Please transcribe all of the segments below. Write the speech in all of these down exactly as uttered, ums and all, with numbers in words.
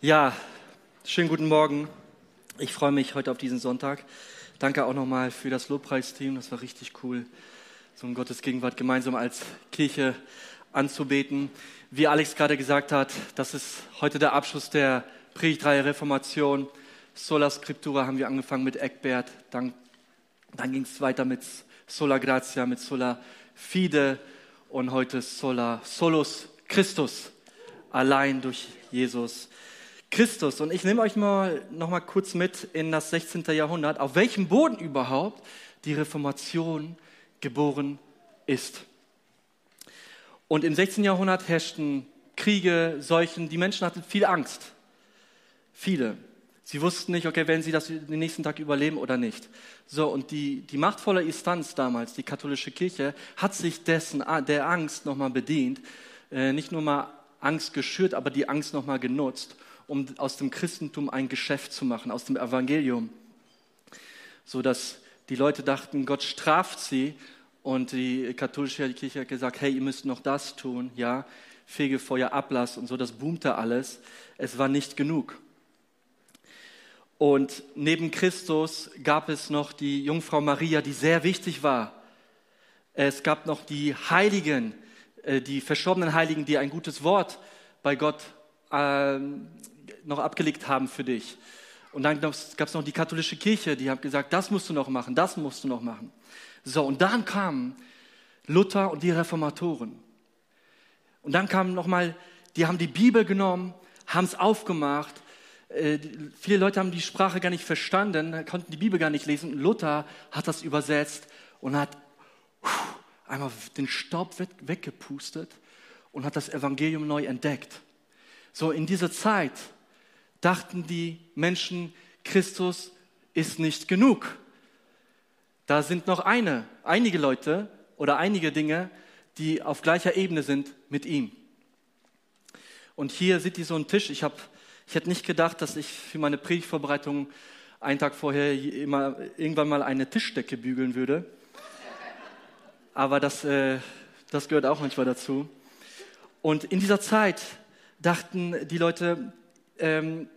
Ja, schönen guten Morgen. Ich freue mich heute auf diesen Sonntag. Danke auch nochmal für das Lobpreisteam. Das war richtig cool, so in Gottes Gegenwart gemeinsam als Kirche anzubeten. Wie Alex gerade gesagt hat, das ist heute der Abschluss der Predigtreihe Reformation. Sola Scriptura haben wir angefangen mit Eckbert. Dann, dann ging es weiter mit Sola Gratia, mit Sola Fide und heute Sola Solus Christus. Allein durch Jesus Christus. Und ich nehme euch mal noch mal kurz mit in das sechzehnte Jahrhundert, auf welchem Boden überhaupt die Reformation geboren ist. Und im sechzehnten Jahrhundert herrschten Kriege, Seuchen. Die Menschen hatten viel Angst. Viele. Sie wussten nicht, okay, werden sie das den nächsten Tag überleben oder nicht. So, und die, die machtvolle Instanz damals, die katholische Kirche, hat sich dessen, der Angst noch mal bedient. Äh, nicht nur mal Angst geschürt, aber die Angst nochmal genutzt, um aus dem Christentum ein Geschäft zu machen, aus dem Evangelium. So dass die Leute dachten, Gott straft sie, und die katholische Kirche hat gesagt, hey, ihr müsst noch das tun, ja, Fegefeuer, Ablass und so, das boomte alles. Es war nicht genug. Und neben Christus gab es noch die Jungfrau Maria, die sehr wichtig war. Es gab noch die Heiligen, die verschobenen Heiligen, die ein gutes Wort bei Gott äh, noch abgelegt haben für dich. Und dann gab es noch die katholische Kirche, die hat gesagt, das musst du noch machen, das musst du noch machen. So, und dann kamen Luther und die Reformatoren. Und dann kamen nochmal, die haben die Bibel genommen, haben es aufgemacht. Äh, viele Leute haben die Sprache gar nicht verstanden, konnten die Bibel gar nicht lesen. Und Luther hat das übersetzt und hat pff, einmal den Staub weggepustet und hat das Evangelium neu entdeckt. So, in dieser Zeit dachten die Menschen, Christus ist nicht genug. Da sind noch eine, einige Leute oder einige Dinge, die auf gleicher Ebene sind mit ihm. Und hier seht ihr so einen Tisch. Ich, hab, ich hätte nicht gedacht, dass ich für meine Predigtvorbereitung einen Tag vorher immer, irgendwann mal eine Tischdecke bügeln würde. Aber das, äh, das gehört auch manchmal dazu. Und in dieser Zeit dachten die Leute, ähm,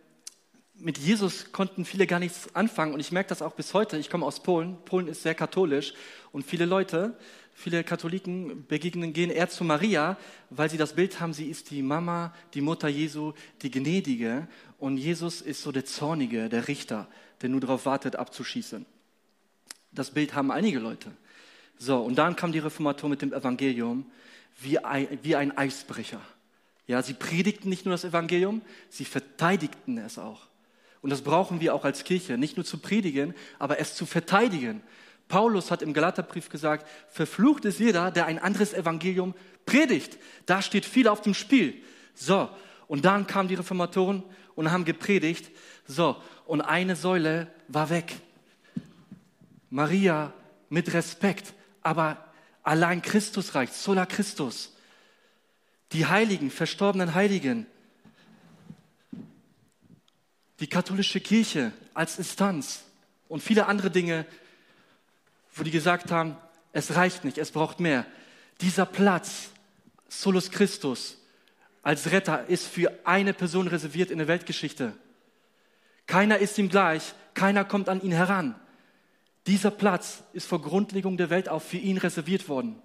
mit Jesus konnten viele gar nichts anfangen. Und ich merke das auch bis heute. Ich komme aus Polen. Polen ist sehr katholisch. Und viele Leute, viele Katholiken begegnen, gehen eher zu Maria, weil sie das Bild haben, sie ist die Mama, die Mutter Jesu, die Gnädige. Und Jesus ist so der Zornige, der Richter, der nur darauf wartet, abzuschießen. Das Bild haben einige Leute. So, und dann kam die Reformatoren mit dem Evangelium wie ein, wie ein Eisbrecher. Ja, sie predigten nicht nur das Evangelium, sie verteidigten es auch. Und das brauchen wir auch als Kirche, nicht nur zu predigen, aber es zu verteidigen. Paulus hat im Galaterbrief gesagt, verflucht ist jeder, der ein anderes Evangelium predigt. Da steht viel auf dem Spiel. So, und dann kamen die Reformatoren und haben gepredigt. So, und eine Säule war weg. Maria mit Respekt. Aber allein Christus reicht, sola Christus. Die Heiligen, verstorbenen Heiligen. Die katholische Kirche als Instanz und viele andere Dinge, wo die gesagt haben, es reicht nicht, es braucht mehr. Dieser Platz, solus Christus, als Retter ist für eine Person reserviert in der Weltgeschichte. Keiner ist ihm gleich, keiner kommt an ihn heran. Dieser Platz ist vor Grundlegung der Welt auf für ihn reserviert worden.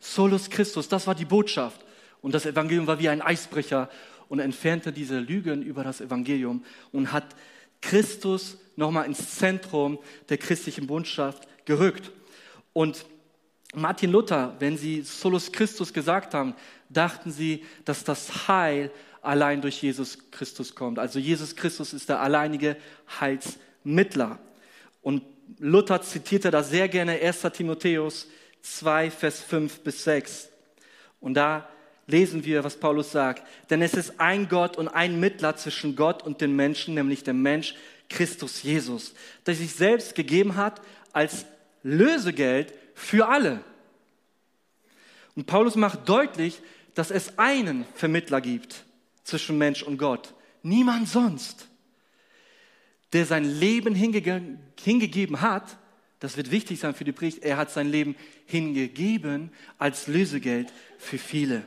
Solus Christus, das war die Botschaft. Und das Evangelium war wie ein Eisbrecher und entfernte diese Lügen über das Evangelium und hat Christus nochmal ins Zentrum der christlichen Botschaft gerückt. Und Martin Luther, wenn sie Solus Christus gesagt haben, dachten sie, dass das Heil allein durch Jesus Christus kommt. Also Jesus Christus ist der alleinige Heilsmittler. Und Luther zitierte da sehr gerne erster Timotheus zwei, Vers fünf bis sechs. Und da lesen wir, was Paulus sagt. Denn es ist ein Gott und ein Mittler zwischen Gott und den Menschen, nämlich der Mensch Christus Jesus, der sich selbst gegeben hat als Lösegeld für alle. Und Paulus macht deutlich, dass es einen Vermittler gibt zwischen Mensch und Gott. Niemand sonst, der sein Leben hingege- hingegeben hat, das wird wichtig sein für die Predigt, er hat sein Leben hingegeben als Lösegeld für viele.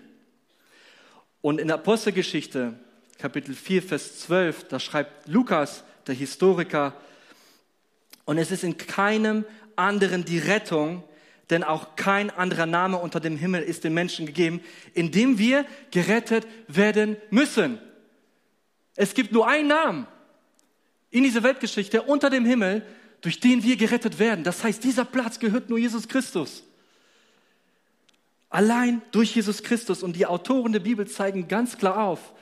Und in der Apostelgeschichte, Kapitel vier, Vers zwölf, da schreibt Lukas, der Historiker, und es ist in keinem anderen die Rettung, denn auch kein anderer Name unter dem Himmel ist den Menschen gegeben, in dem wir gerettet werden müssen. Es gibt nur einen Namen in dieser Weltgeschichte unter dem Himmel, durch den wir gerettet werden. Das heißt, dieser Platz gehört nur Jesus Christus. Allein durch Jesus Christus. Und die Autoren der Bibel zeigen ganz klar auf,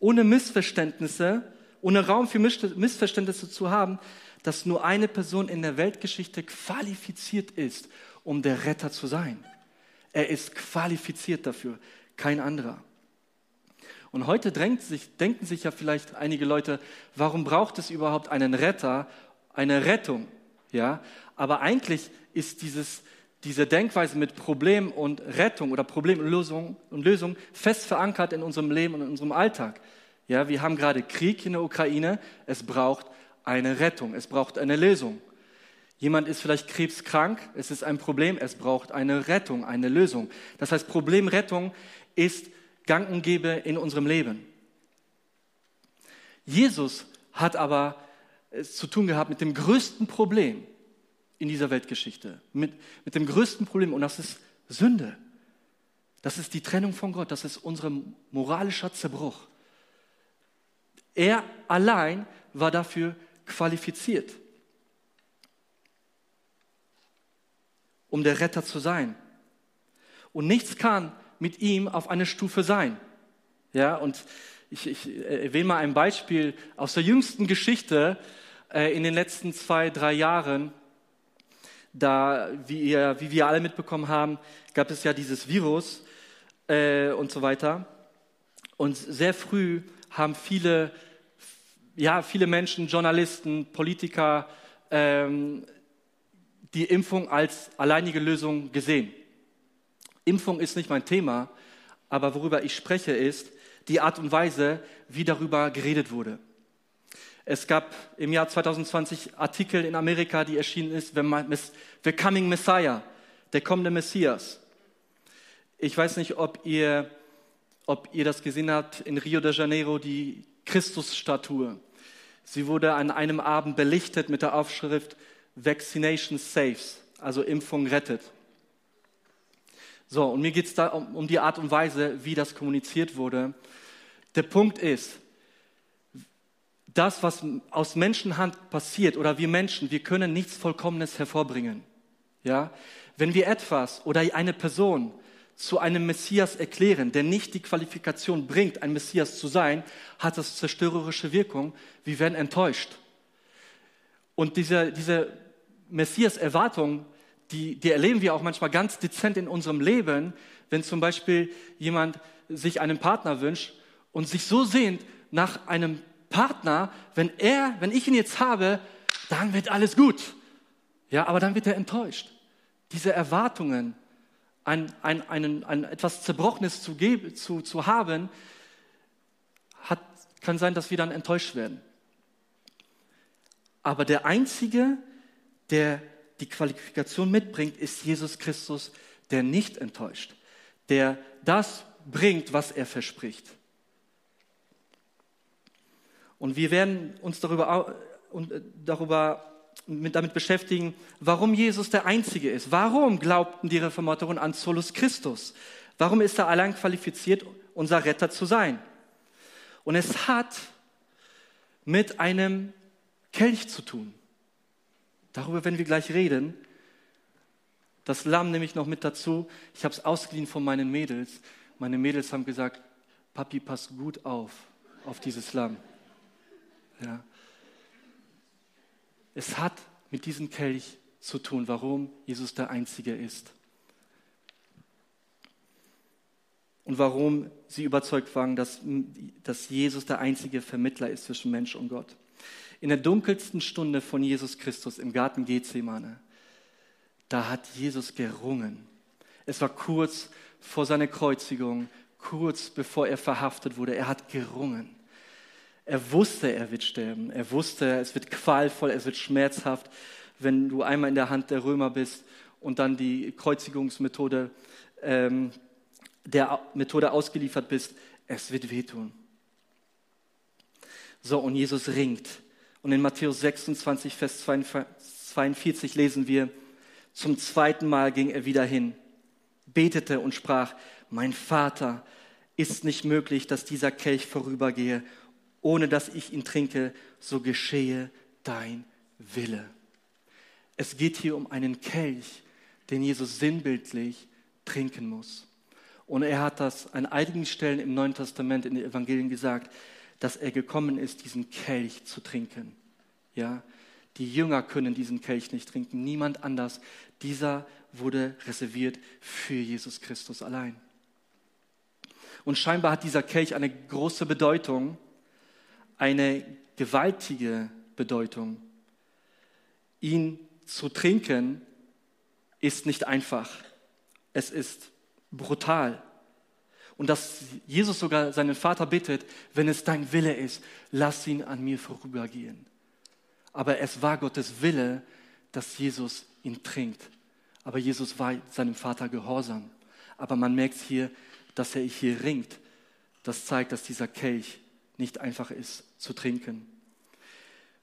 ohne Missverständnisse, ohne Raum für Missverständnisse zu haben, dass nur eine Person in der Weltgeschichte qualifiziert ist, um der Retter zu sein. Er ist qualifiziert dafür, kein anderer. Und heute drängt sich, denken sich ja vielleicht einige Leute, warum braucht es überhaupt einen Retter, eine Rettung? Ja? Aber eigentlich ist dieses, diese Denkweise mit Problem und Rettung oder Problem und Lösung, und Lösung fest verankert in unserem Leben und in unserem Alltag. Ja, wir haben gerade Krieg in der Ukraine, es braucht eine Rettung, es braucht eine Lösung. Jemand ist vielleicht krebskrank, es ist ein Problem, es braucht eine Rettung, eine Lösung. Das heißt, Problem, Rettung ist gang und gäbe in unserem Leben. Jesus hat aber es zu tun gehabt mit dem größten Problem in dieser Weltgeschichte, mit, mit dem größten Problem, und das ist Sünde. Das ist die Trennung von Gott, das ist unser moralischer Zerbruch. Er allein war dafür qualifiziert, um der Retter zu sein. Und nichts kann mit ihm auf eine Stufe sein. Ja, und ich, ich erwähne mal ein Beispiel aus der jüngsten Geschichte äh, in den letzten zwei, drei Jahren. Da, wie, ihr, wie wir alle mitbekommen haben, gab es ja dieses Virus äh, und so weiter. Und sehr früh haben viele, ja, viele Menschen, Journalisten, Politiker, ähm, die Impfung als alleinige Lösung gesehen. Impfung ist nicht mein Thema, aber worüber ich spreche, ist die Art und Weise, wie darüber geredet wurde. Es gab im Jahr zwanzig zwanzig Artikel in Amerika, die erschienen ist, The Coming Messiah, der kommende Messias. Ich weiß nicht, ob ihr, ob ihr das gesehen habt, in Rio de Janeiro, die Christusstatue. Sie wurde an einem Abend belichtet mit der Aufschrift Vaccination Saves, also Impfung rettet. So, und mir geht es da um, um die Art und Weise, wie das kommuniziert wurde. Der Punkt ist, das, was aus Menschenhand passiert, oder wir Menschen, wir können nichts Vollkommenes hervorbringen. Ja? Wenn wir etwas oder eine Person zu einem Messias erklären, der nicht die Qualifikation bringt, ein Messias zu sein, hat das zerstörerische Wirkung. Wir werden enttäuscht. Und diese, diese Messias-Erwartung, die, die erleben wir auch manchmal ganz dezent in unserem Leben, wenn zum Beispiel jemand sich einen Partner wünscht und sich so sehnt nach einem Partner, wenn er, wenn ich ihn jetzt habe, dann wird alles gut. Ja, aber dann wird er enttäuscht. Diese Erwartungen, ein, ein, einen, ein etwas Zerbrochenes zu, geben, zu, zu haben, hat, kann sein, dass wir dann enttäuscht werden. Aber der Einzige, der die Qualifikation mitbringt, ist Jesus Christus, der nicht enttäuscht, der das bringt, was er verspricht. Und wir werden uns darüber, darüber mit, damit beschäftigen, warum Jesus der Einzige ist. Warum glaubten die Reformatoren an Solus Christus? Warum ist er allein qualifiziert, unser Retter zu sein? Und es hat mit einem Kelch zu tun. Darüber werden wir gleich reden. Das Lamm nehme ich noch mit dazu. Ich habe es ausgeliehen von meinen Mädels. Meine Mädels haben gesagt, Papi, pass gut auf, auf dieses Lamm. Ja. Es hat mit diesem Kelch zu tun, warum Jesus der Einzige ist. Und warum sie überzeugt waren, dass, dass Jesus der einzige Vermittler ist zwischen Mensch und Gott. In der dunkelsten Stunde von Jesus Christus im Garten Gethsemane, da hat Jesus gerungen. Es war kurz vor seiner Kreuzigung, kurz bevor er verhaftet wurde. Er hat gerungen. Er wusste, er wird sterben. Er wusste, es wird qualvoll, es wird schmerzhaft, wenn du einmal in der Hand der Römer bist und dann die Kreuzigungsmethode ähm, der Methode ausgeliefert bist. Es wird wehtun. So, und Jesus ringt. Und in Matthäus sechsundzwanzig, Vers zweiundvierzig lesen wir, zum zweiten Mal ging er wieder hin, betete und sprach, mein Vater, ist nicht möglich, dass dieser Kelch vorübergehe, ohne dass ich ihn trinke, so geschehe dein Wille. Es geht hier um einen Kelch, den Jesus sinnbildlich trinken muss. Und er hat das an einigen Stellen im Neuen Testament, in den Evangelien gesagt, dass er gekommen ist, diesen Kelch zu trinken. Ja? Die Jünger können diesen Kelch nicht trinken, niemand anders. Dieser wurde reserviert für Jesus Christus allein. Und scheinbar hat dieser Kelch eine große Bedeutung, eine gewaltige Bedeutung. Ihn zu trinken ist nicht einfach. Es ist brutal. Und dass Jesus sogar seinen Vater bittet, wenn es dein Wille ist, lass ihn an mir vorübergehen. Aber es war Gottes Wille, dass Jesus ihn trinkt. Aber Jesus war seinem Vater gehorsam. Aber man merkt hier, dass er hier ringt. Das zeigt, dass dieser Kelch nicht einfach ist zu trinken.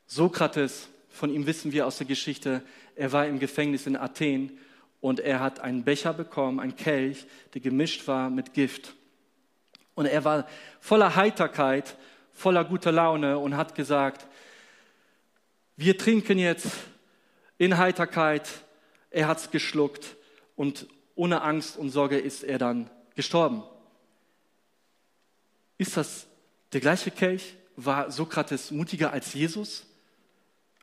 Sokrates, von ihm wissen wir aus der Geschichte, er war im Gefängnis in Athen und er hat einen Becher bekommen, einen Kelch, der gemischt war mit Gift. Und er war voller Heiterkeit, voller guter Laune und hat gesagt, wir trinken jetzt in Heiterkeit. Er hat es geschluckt und ohne Angst und Sorge ist er dann gestorben. Ist das der gleiche Kelch? War Sokrates mutiger als Jesus?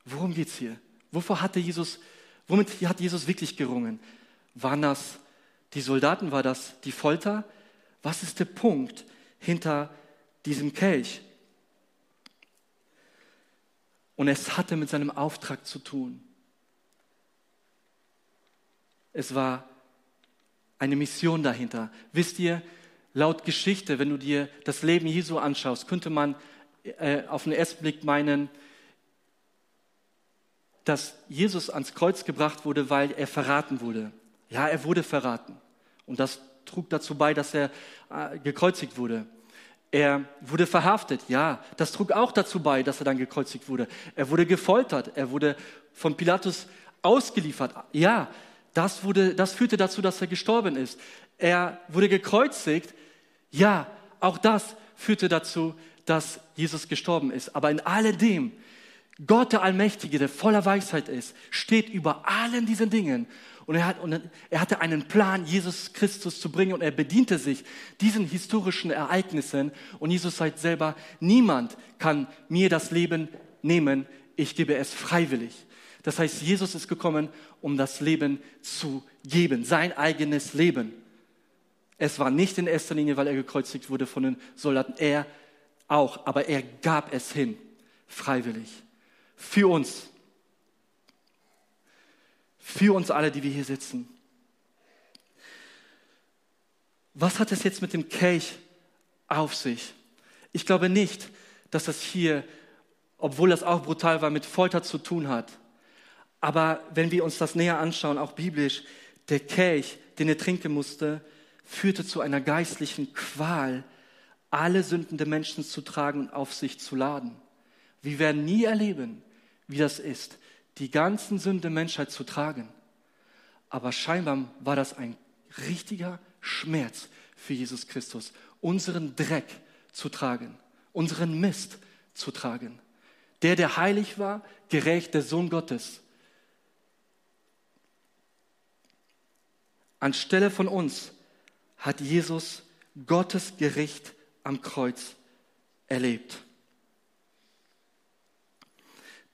Worum geht es hier? Wovor hatte Jesus, womit hat Jesus wirklich gerungen? Waren das die Soldaten? War das die Folter? Was ist der Punkt hinter diesem Kelch? Und es hatte mit seinem Auftrag zu tun. Es war eine Mission dahinter. Wisst ihr, laut Geschichte, wenn du dir das Leben Jesu anschaust, könnte man äh, auf den ersten Blick meinen, dass Jesus ans Kreuz gebracht wurde, weil er verraten wurde. Ja, er wurde verraten. Und das trug dazu bei, dass er äh, gekreuzigt wurde. Er wurde verhaftet, ja, das trug auch dazu bei, dass er dann gekreuzigt wurde. Er wurde gefoltert, er wurde von Pilatus ausgeliefert, ja, das, wurde, das führte dazu, dass er gestorben ist. Er wurde gekreuzigt, ja, auch das führte dazu, dass Jesus gestorben ist. Aber in alledem, Gott der Allmächtige, der voller Weisheit ist, steht über allen diesen Dingen. Und er, hat, und er hatte einen Plan, Jesus Christus zu bringen und er bediente sich diesen historischen Ereignissen. Und Jesus sagt selber, niemand kann mir das Leben nehmen, ich gebe es freiwillig. Das heißt, Jesus ist gekommen, um das Leben zu geben, sein eigenes Leben. Es war nicht in erster Linie, weil er gekreuzigt wurde von den Soldaten, er auch, aber er gab es hin, freiwillig, für uns. Für uns alle, die wir hier sitzen. Was hat es jetzt mit dem Kelch auf sich? Ich glaube nicht, dass das hier, obwohl das auch brutal war, mit Folter zu tun hat. Aber wenn wir uns das näher anschauen, auch biblisch, der Kelch, den er trinken musste, führte zu einer geistlichen Qual, alle Sünden der Menschen zu tragen und auf sich zu laden. Wir werden nie erleben, wie das ist, die ganzen Sünden der Menschheit zu tragen. Aber scheinbar war das ein richtiger Schmerz für Jesus Christus, unseren Dreck zu tragen, unseren Mist zu tragen. Der, der heilig war, gerecht, der Sohn Gottes. Anstelle von uns hat Jesus Gottes Gericht am Kreuz erlebt.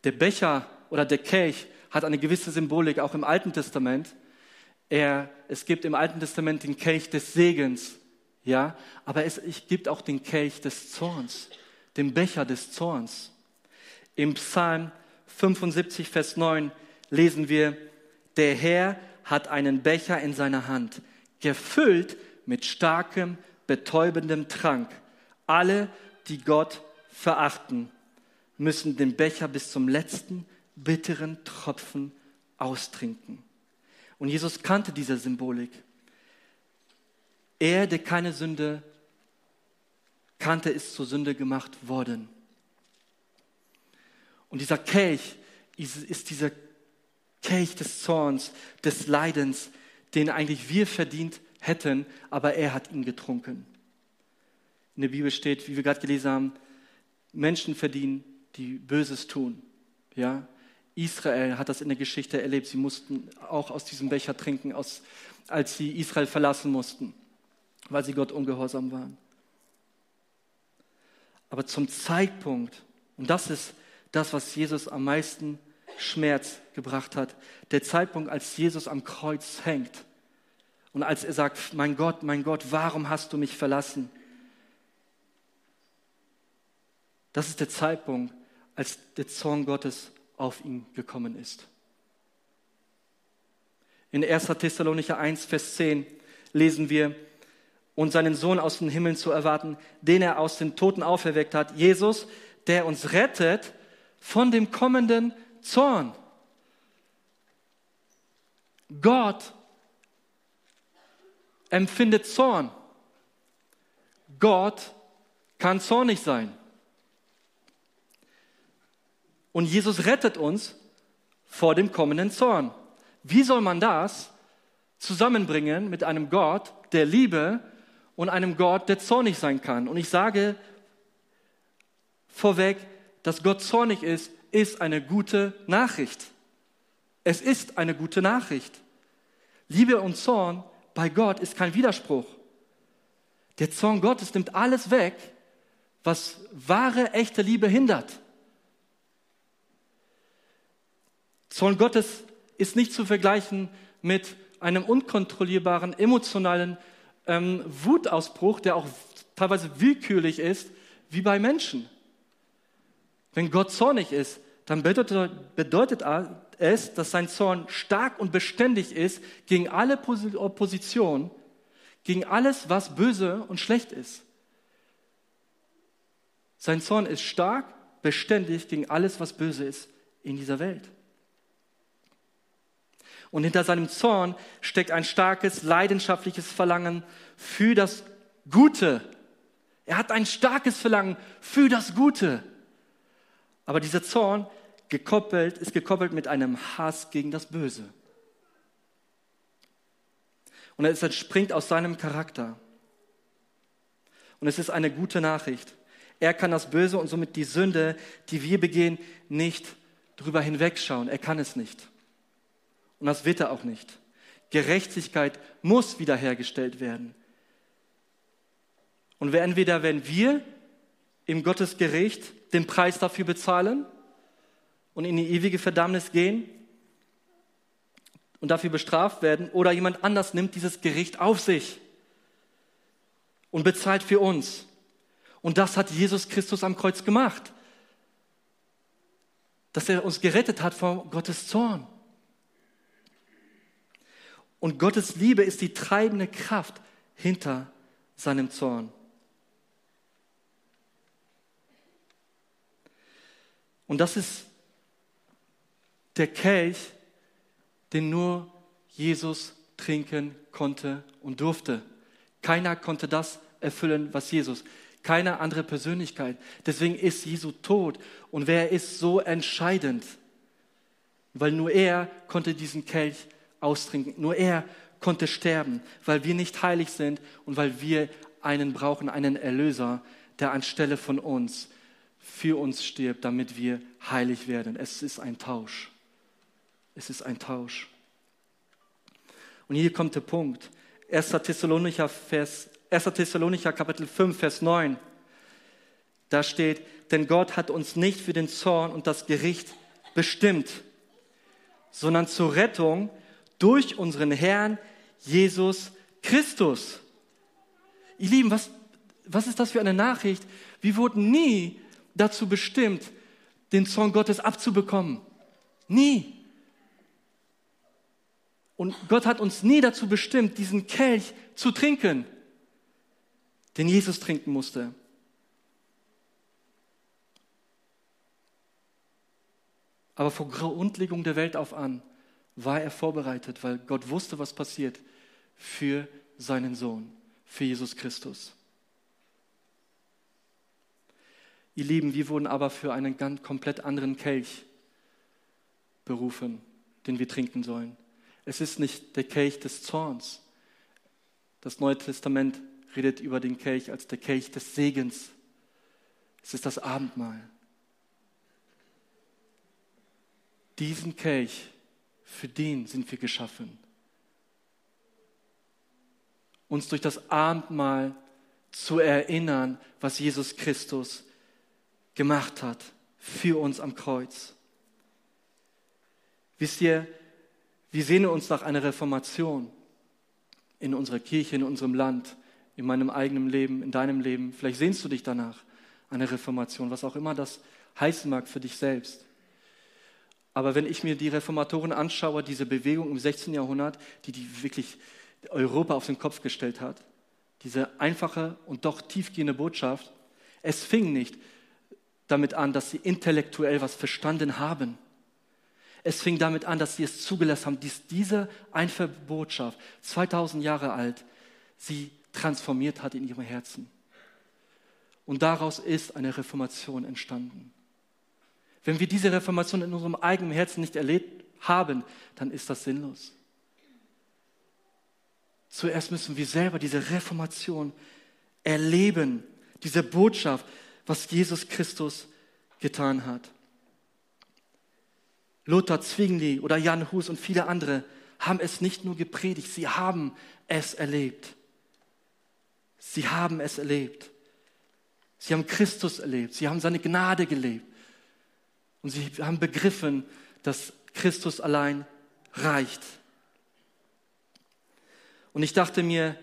Der Becher oder der Kelch hat eine gewisse Symbolik, auch im Alten Testament. Er, es gibt im Alten Testament den Kelch des Segens, ja, aber es gibt auch den Kelch des Zorns, den Becher des Zorns. Im Psalm fünfundsiebzig, Vers neun lesen wir, der Herr hat einen Becher in seiner Hand, gefüllt mit starkem, betäubendem Trank. Alle, die Gott verachten, müssen den Becher bis zum letzten bitteren Tropfen austrinken. Und Jesus kannte diese Symbolik. Er, der keine Sünde kannte, ist zur Sünde gemacht worden. Und dieser Kelch ist dieser Kelch des Zorns, des Leidens, den eigentlich wir verdient hätten, aber er hat ihn getrunken. In der Bibel steht, wie wir gerade gelesen haben, Menschen verdienen, die Böses tun. Ja? Israel hat das in der Geschichte erlebt. Sie mussten auch aus diesem Becher trinken, aus, als sie Israel verlassen mussten, weil sie Gott ungehorsam waren. Aber zum Zeitpunkt, und das ist das, was Jesus am meisten Schmerz gebracht hat, der Zeitpunkt, als Jesus am Kreuz hängt und als er sagt, mein Gott, mein Gott, warum hast du mich verlassen? Das ist der Zeitpunkt, als der Zorn Gottes auf ihn gekommen ist. In erster Thessalonicher eins, Vers zehn lesen wir, und seinen Sohn aus den Himmeln zu erwarten, den er aus den Toten auferweckt hat, Jesus, der uns rettet von dem kommenden Zorn. Gott empfindet Zorn. Gott kann zornig sein. Und Jesus rettet uns vor dem kommenden Zorn. Wie soll man das zusammenbringen mit einem Gott der Liebe und einem Gott, der zornig sein kann? Und ich sage vorweg, dass Gott zornig ist, ist eine gute Nachricht. Es ist eine gute Nachricht. Liebe und Zorn bei Gott ist kein Widerspruch. Der Zorn Gottes nimmt alles weg, was wahre, echte Liebe hindert. Zorn Gottes ist nicht zu vergleichen mit einem unkontrollierbaren, emotionalen ähm, Wutausbruch, der auch teilweise willkürlich ist, wie bei Menschen. Wenn Gott zornig ist, dann bedeutet, bedeutet es, dass sein Zorn stark und beständig ist gegen alle Opposition, gegen alles, was böse und schlecht ist. Sein Zorn ist stark, beständig gegen alles, was böse ist in dieser Welt. Und hinter seinem Zorn steckt ein starkes, leidenschaftliches Verlangen für das Gute. Er hat ein starkes Verlangen für das Gute. Aber dieser Zorn gekoppelt, ist gekoppelt mit einem Hass gegen das Böse. Und es entspringt aus seinem Charakter. Und es ist eine gute Nachricht. Er kann das Böse und somit die Sünde, die wir begehen, nicht drüber hinwegschauen. Er kann es nicht. Und das wird er auch nicht. Gerechtigkeit muss wiederhergestellt werden. Und entweder werden wir im Gottesgericht den Preis dafür bezahlen und in die ewige Verdammnis gehen und dafür bestraft werden, oder jemand anders nimmt dieses Gericht auf sich und bezahlt für uns. Und das hat Jesus Christus am Kreuz gemacht, dass er uns gerettet hat vor Gottes Zorn. Und Gottes Liebe ist die treibende Kraft hinter seinem Zorn. Und das ist der Kelch, den nur Jesus trinken konnte und durfte. Keiner konnte das erfüllen, was Jesus. Keine andere Persönlichkeit. Deswegen ist Jesu Tod und wer ist so entscheidend. Weil nur er konnte diesen Kelch erfüllen. Austrinken. Nur er konnte sterben, weil wir nicht heilig sind und weil wir einen brauchen, einen Erlöser, der anstelle von uns für uns stirbt, damit wir heilig werden. Es ist ein Tausch. Es ist ein Tausch. Und hier kommt der Punkt. erster Thessalonicher Kapitel fünf, Vers neun. Da steht, denn Gott hat uns nicht für den Zorn und das Gericht bestimmt, sondern zur Rettung durch unseren Herrn Jesus Christus. Ihr Lieben, was, was ist das für eine Nachricht? Wir wurden nie dazu bestimmt, den Zorn Gottes abzubekommen. Nie. Und Gott hat uns nie dazu bestimmt, diesen Kelch zu trinken, den Jesus trinken musste. Aber vor Grundlegung der Welt auf an war er vorbereitet, weil Gott wusste, was passiert für seinen Sohn, für Jesus Christus. Ihr Lieben, wir wurden aber für einen ganz komplett anderen Kelch berufen, den wir trinken sollen. Es ist nicht der Kelch des Zorns. Das Neue Testament redet über den Kelch als der Kelch des Segens. Es ist das Abendmahl. Diesen Kelch, für den sind wir geschaffen. Uns durch das Abendmahl zu erinnern, was Jesus Christus gemacht hat für uns am Kreuz. Wisst ihr, wir sehnen uns nach einer Reformation in unserer Kirche, in unserem Land, in meinem eigenen Leben, in deinem Leben. Vielleicht sehnst du dich danach, eine Reformation, was auch immer das heißen mag für dich selbst. Aber wenn ich mir die Reformatoren anschaue, diese Bewegung im sechzehnten Jahrhundert, die, die wirklich Europa auf den Kopf gestellt hat, diese einfache und doch tiefgehende Botschaft, es fing nicht damit an, dass sie intellektuell was verstanden haben. Es fing damit an, dass sie es zugelassen haben, dass diese einfache Botschaft, zweitausend Jahre alt, sie transformiert hat in ihrem Herzen. Und daraus ist eine Reformation entstanden. Wenn wir diese Reformation in unserem eigenen Herzen nicht erlebt haben, dann ist das sinnlos. Zuerst müssen wir selber diese Reformation erleben, diese Botschaft, was Jesus Christus getan hat. Luther, Zwingli oder Jan Hus und viele andere haben es nicht nur gepredigt, sie haben es erlebt. Sie haben es erlebt. Sie haben Christus erlebt, sie haben seine Gnade gelebt. Und sie haben begriffen, dass Christus allein reicht. Und ich dachte mir,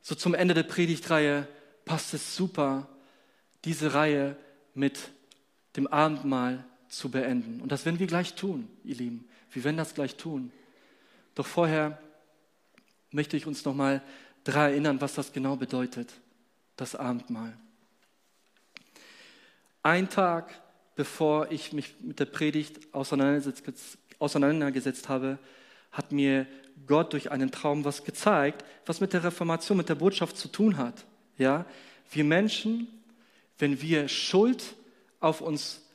so zum Ende der Predigtreihe passt es super, diese Reihe mit dem Abendmahl zu beenden. Und das werden wir gleich tun, ihr Lieben. Wir werden das gleich tun. Doch vorher möchte ich uns nochmal daran erinnern, was das genau bedeutet, das Abendmahl. Ein Tag bevor ich mich mit der Predigt auseinandergesetzt habe, hat mir Gott durch einen Traum was gezeigt, was mit der Reformation, mit der Botschaft zu tun hat. Ja? Wir Menschen, wenn wir Schuld auf uns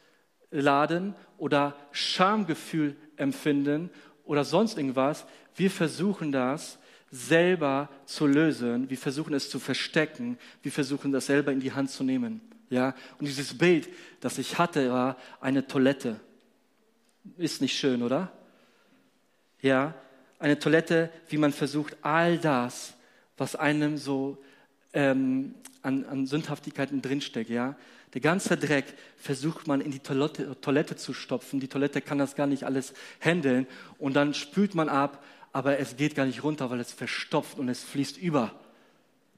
laden oder Schamgefühl empfinden oder sonst irgendwas, wir versuchen das selber zu lösen, wir versuchen es zu verstecken, wir versuchen das selber in die Hand zu nehmen. Ja, und dieses Bild, das ich hatte, war eine Toilette. Ist nicht schön, oder? Ja, eine Toilette, wie man versucht, all das, was einem so ähm, an, an Sündhaftigkeiten drinsteckt, ja, der ganze Dreck versucht man in die Toilette, Toilette zu stopfen. Die Toilette kann das gar nicht alles handeln. Und dann spült man ab, aber es geht gar nicht runter, weil es verstopft und es fließt über.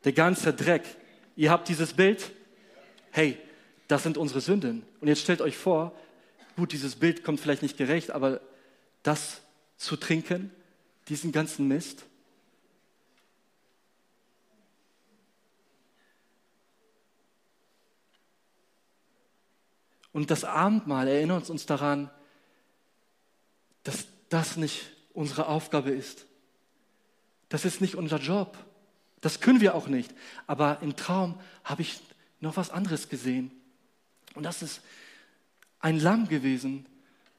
Der ganze Dreck. Ihr habt dieses Bild? Hey, das sind unsere Sünden. Und jetzt stellt euch vor, gut, dieses Bild kommt vielleicht nicht gerecht, aber das zu trinken, diesen ganzen Mist. Und das Abendmahl erinnert uns daran, dass das nicht unsere Aufgabe ist. Das ist nicht unser Job. Das können wir auch nicht. Aber im Traum habe ich noch was anderes gesehen. Und das ist ein Lamm gewesen,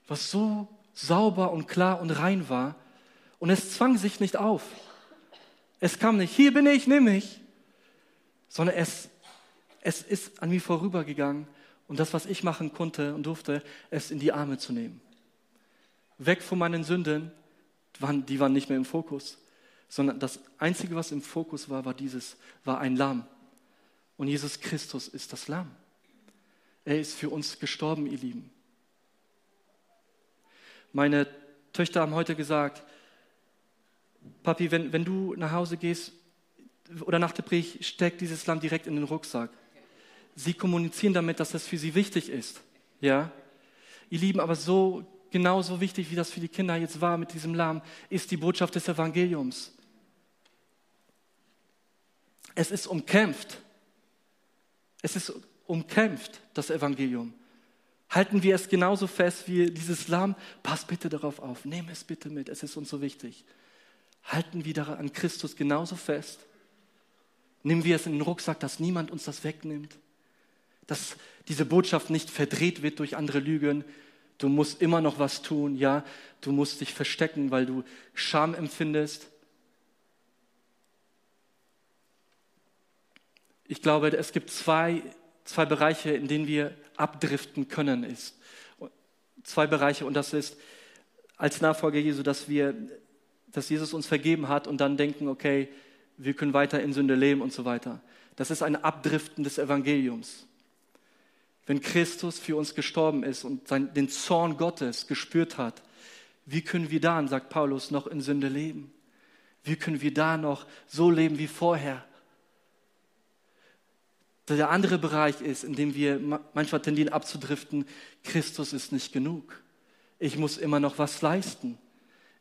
was so sauber und klar und rein war. Und es zwang sich nicht auf. Es kam nicht, hier bin ich, nimm mich. Sondern es, es ist an mir vorübergegangen. Und das, was ich machen konnte und durfte, es in die Arme zu nehmen. Weg von meinen Sünden, die waren nicht mehr im Fokus. Sondern das Einzige, was im Fokus war, war dieses, war ein Lamm. Und Jesus Christus ist das Lamm. Er ist für uns gestorben, ihr Lieben. Meine Töchter haben heute gesagt, Papi, wenn, wenn du nach Hause gehst oder nach der Predigt, steck dieses Lamm direkt in den Rucksack. Sie kommunizieren damit, dass das für sie wichtig ist. Ja? Ihr Lieben, aber so genauso wichtig, wie das für die Kinder jetzt war mit diesem Lamm, ist die Botschaft des Evangeliums. Es ist umkämpft. Es ist umkämpft, das Evangelium. Halten wir es genauso fest wie dieses Lamm. Passt bitte darauf auf, nehmt es bitte mit, es ist uns so wichtig. Halten wir daran an Christus genauso fest. Nehmen wir es in den Rucksack, dass niemand uns das wegnimmt. dass diese Botschaft nicht verdreht wird durch andere Lügen. Du musst immer noch was tun, ja, du musst dich verstecken, weil du Scham empfindest. Ich glaube, es gibt zwei, zwei Bereiche, in denen wir abdriften können. Ist. Zwei Bereiche, und das ist als Nachfolger Jesu, dass, wir, dass Jesus uns vergeben hat und dann denken, okay, wir können weiter in Sünde leben und so weiter. Das ist ein Abdriften des Evangeliums. Wenn Christus für uns gestorben ist und sein, den Zorn Gottes gespürt hat, wie können wir dann, sagt Paulus, noch in Sünde leben? Wie können wir da noch so leben wie vorher? Der andere Bereich ist, in dem wir manchmal tendieren abzudriften, Christus ist nicht genug. Ich muss immer noch was leisten.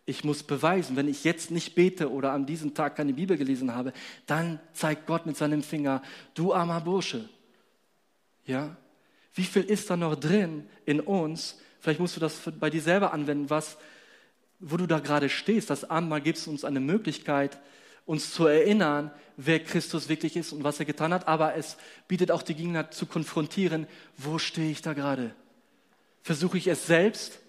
Ich muss beweisen, wenn ich jetzt nicht bete oder an diesem Tag keine Bibel gelesen habe, dann zeigt Gott mit seinem Finger, du armer Bursche. Ja? Wie viel ist da noch drin in uns? Vielleicht musst du das bei dir selber anwenden, was, wo du da gerade stehst. Das Abendmahl gibt uns eine Möglichkeit, uns zu erinnern, wer Christus wirklich ist und was er getan hat. Aber es bietet auch die Gelegenheit zu konfrontieren, wo stehe ich da gerade? Versuche ich es selbst?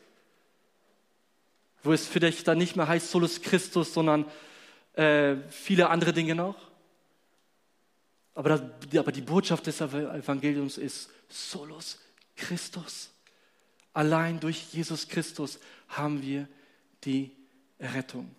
Wo es vielleicht dann nicht mehr heißt, solus Christus, sondern äh, viele andere Dinge noch? Aber, das, aber die Botschaft des Evangeliums ist, solus Christus. Allein durch Jesus Christus haben wir die Errettung.